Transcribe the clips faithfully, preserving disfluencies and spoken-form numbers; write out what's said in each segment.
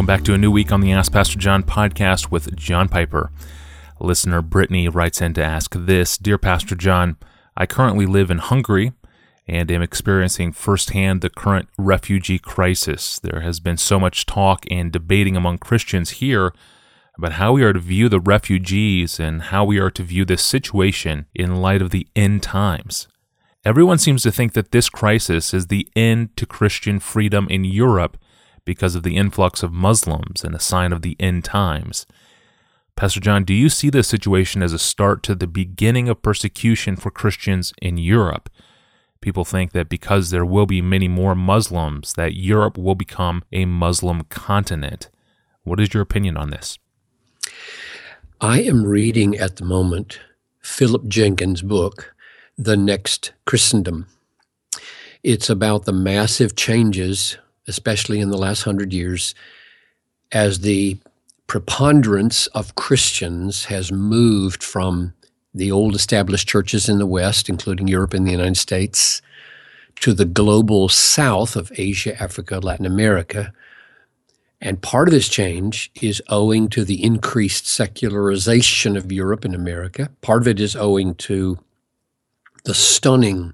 Welcome back to a new week on the Ask Pastor John podcast with John Piper. Listener Brittany writes in to ask this: Dear Pastor John, I currently live in Hungary and am experiencing firsthand the current refugee crisis. There has been so much talk and debating among Christians here about how we are to view the refugees and how we are to view this situation in light of the end times. Everyone seems to think that this crisis is the end to Christian freedom in Europe because of the influx of Muslims and a sign of the end times. Pastor John, do you see this situation as a start to the beginning of persecution for Christians in Europe? People think that because there will be many more Muslims, that Europe will become a Muslim continent. What is your opinion on this? I am reading at the moment Philip Jenkins' book, The Next Christendom. It's about the massive changes, especially in the last hundred years, as the preponderance of Christians has moved from the old established churches in the West, including Europe and the United States, to the global South of Asia, Africa, Latin America. And part of this change is owing to the increased secularization of Europe and America. Part of it is owing to the stunning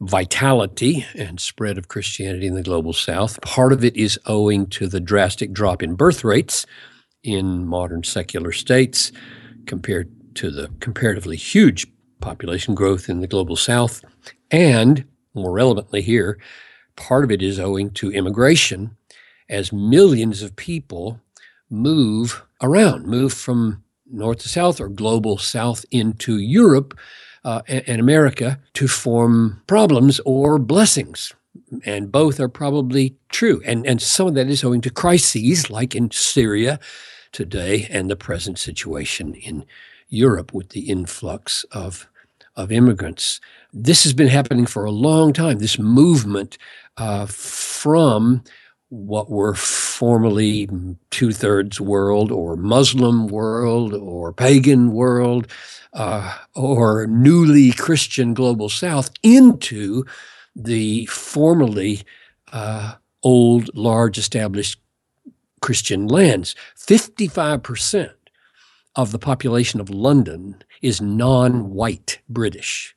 vitality and spread of Christianity in the global South. Part of it is owing to the drastic drop in birth rates in modern secular states compared to the comparatively huge population growth in the global South. And more relevantly here, part of it is owing to immigration as millions of people move around, move from north to south or global South into Europe Uh, and America to form problems or blessings. And both are probably true. And, and some of that is owing to crises like in Syria today and the present situation in Europe with the influx of, of immigrants. This has been happening for a long time, this movement uh, from what were formerly two-thirds world or Muslim world or pagan world uh, or newly Christian global South into the formerly uh, old, large, established Christian lands. fifty-five percent of the population of London is non-white British.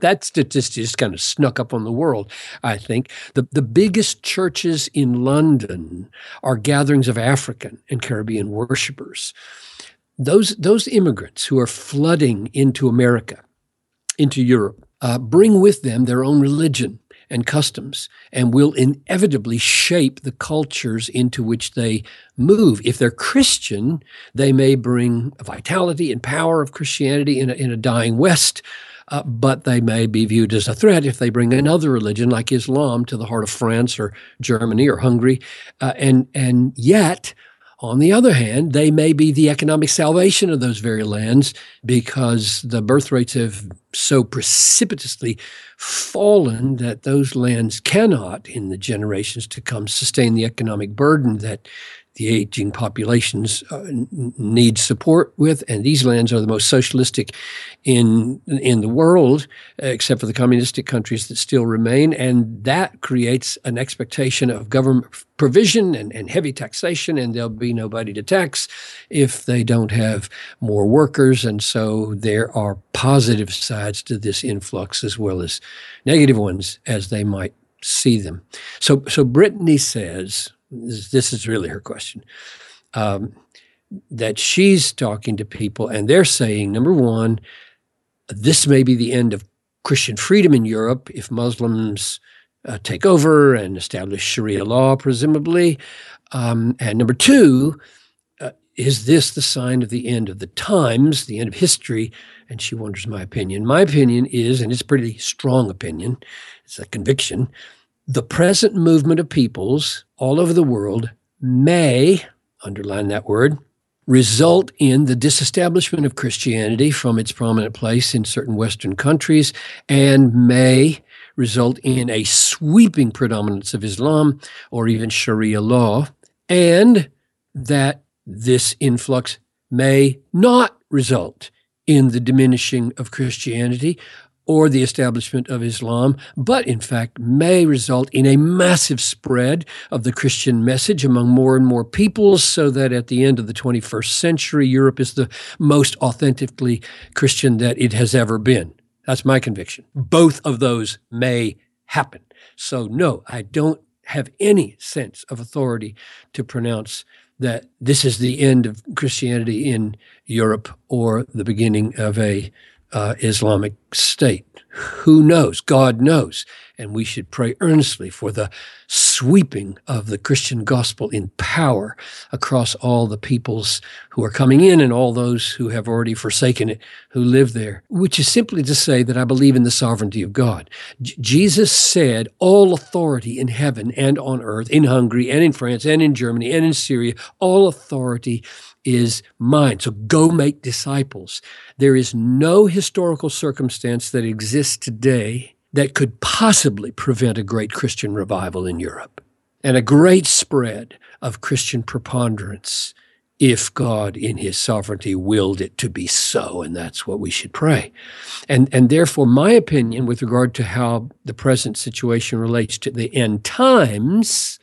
That statistic is kind of snuck up on the world, I think. The, the biggest churches in London are gatherings of African and Caribbean worshipers. Those, those immigrants who are flooding into America, into Europe, uh, bring with them their own religion and customs and will inevitably shape the cultures into which they move. If they're Christian, they may bring vitality and power of Christianity in a, in a dying West. Uh, but they may be viewed as a threat if they bring another religion like Islam to the heart of France or Germany or Hungary. Uh, and, and yet, on the other hand, they may be the economic salvation of those very lands because the birth rates have so precipitously fallen that those lands cannot, in the generations to come, sustain the economic burden that the aging populations uh, need support with, and these lands are the most socialistic in in the world, except for the communistic countries that still remain, and that creates an expectation of government provision and, and heavy taxation, and there'll be nobody to tax if they don't have more workers, and so there are positive sides to this influx as well as negative ones as they might see them. So, so Brittany says, this is really her question, um, that she's talking to people and they're saying, number one, this may be the end of Christian freedom in Europe if Muslims uh, take over and establish Sharia law, presumably. Um, and number two, uh, is this the sign of the end of the times, the end of history? And she wonders my opinion. My opinion is, and it's a pretty strong opinion, it's a conviction, the present movement of peoples all over the world may, underline that word, result in the disestablishment of Christianity from its prominent place in certain Western countries and may result in a sweeping predominance of Islam or even Sharia law, and that this influx may not result in the diminishing of Christianity or the establishment of Islam, but in fact may result in a massive spread of the Christian message among more and more peoples, so that at the end of the twenty-first century, Europe is the most authentically Christian that it has ever been. That's my conviction. Both of those may happen. So no, I don't have any sense of authority to pronounce that this is the end of Christianity in Europe or the beginning of a uh, Islamic state. Who knows? God knows. And we should pray earnestly for the sweeping of the Christian gospel in power across all the peoples who are coming in and all those who have already forsaken it, who live there, which is simply to say that I believe in the sovereignty of God. J- Jesus said, all authority in heaven and on earth, in Hungary and in France and in Germany and in Syria, all authority is mine. So go make disciples. There is no historical circumstance that exists today that could possibly prevent a great Christian revival in Europe and a great spread of Christian preponderance if God in his sovereignty willed it to be so, and that's what we should pray. And, and therefore, my opinion with regard to how the present situation relates to the end times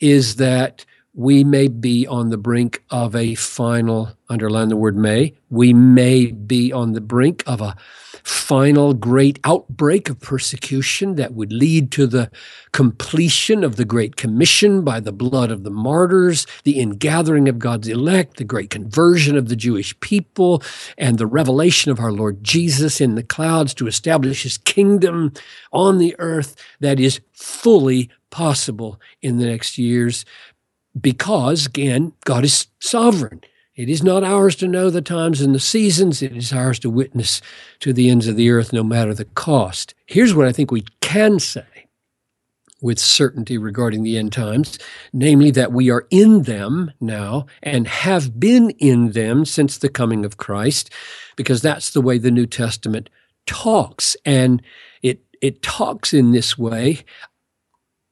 is that we may be on the brink of a final, underline the word may, we may be on the brink of a final great outbreak of persecution that would lead to the completion of the Great Commission by the blood of the martyrs, the ingathering of God's elect, the great conversion of the Jewish people, and the revelation of our Lord Jesus in the clouds to establish his kingdom on the earth that is fully possible in the next years. Because, again, God is sovereign. It is not ours to know the times and the seasons. It is ours to witness to the ends of the earth, no matter the cost. Here's what I think we can say with certainty regarding the end times, namely that we are in them now and have been in them since the coming of Christ, because that's the way the New Testament talks. And it, it talks in this way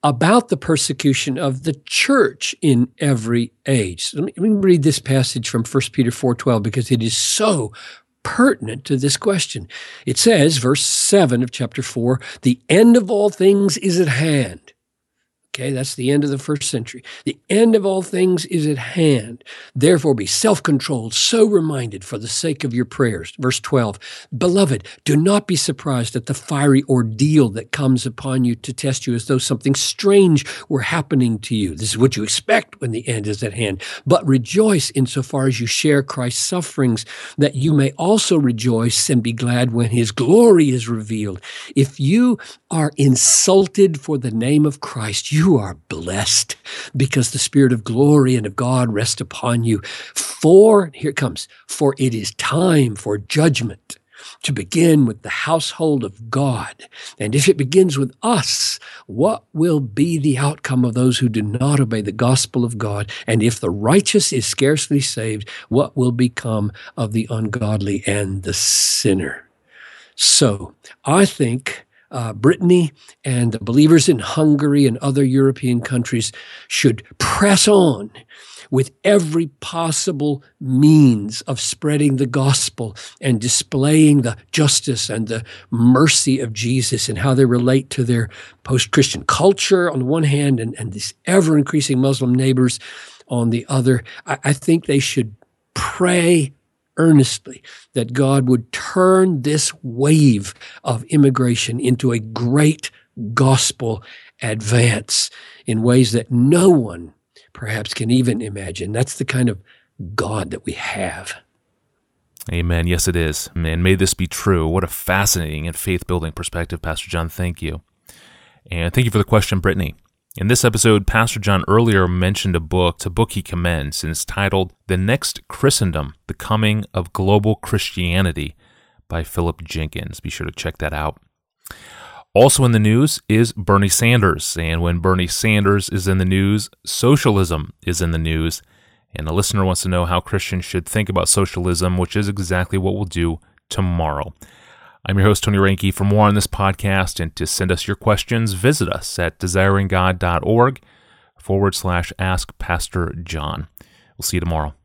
about the persecution of the church in every age. So let me, let me read this passage from First Peter four twelve, because it is so pertinent to this question. It says, verse seven of chapter four, the end of all things is at hand. Okay, that's the end of the first century. The end of all things is at hand. Therefore be self-controlled, so reminded for the sake of your prayers. Verse twelve, beloved, do not be surprised at the fiery ordeal that comes upon you to test you as though something strange were happening to you. This is what you expect when the end is at hand. But rejoice insofar as you share Christ's sufferings, that you may also rejoice and be glad when his glory is revealed. If you are insulted for the name of Christ, you You are blessed, because the Spirit of glory and of God rest upon you. For, here it comes, for it is time for judgment to begin with the household of God. And if it begins with us, what will be the outcome of those who do not obey the gospel of God? And if the righteous is scarcely saved, what will become of the ungodly and the sinner? So, I think Uh, Brittany and the believers in Hungary and other European countries should press on with every possible means of spreading the gospel and displaying the justice and the mercy of Jesus and how they relate to their post-Christian culture on the one hand and, and these ever-increasing Muslim neighbors on the other. I, I think they should pray earnestly that God would turn this wave of immigration into a great gospel advance in ways that no one perhaps can even imagine. That's the kind of God that we have. Amen. Yes, it is. And may this be true. What a fascinating and faith-building perspective, Pastor John. Thank you. And thank you for the question, Brittany. In this episode, Pastor John earlier mentioned a book, it's a book he commends, and it's titled The Next Christendom, The Coming of Global Christianity by Philip Jenkins. Be sure to check that out. Also in the news is Bernie Sanders, and when Bernie Sanders is in the news, socialism is in the news, and a listener wants to know how Christians should think about socialism, which is exactly what we'll do tomorrow. I'm your host, Tony Reinke. For more on this podcast and to send us your questions, visit us at desiringgod.org forward slash ask Pastor John. We'll see you tomorrow.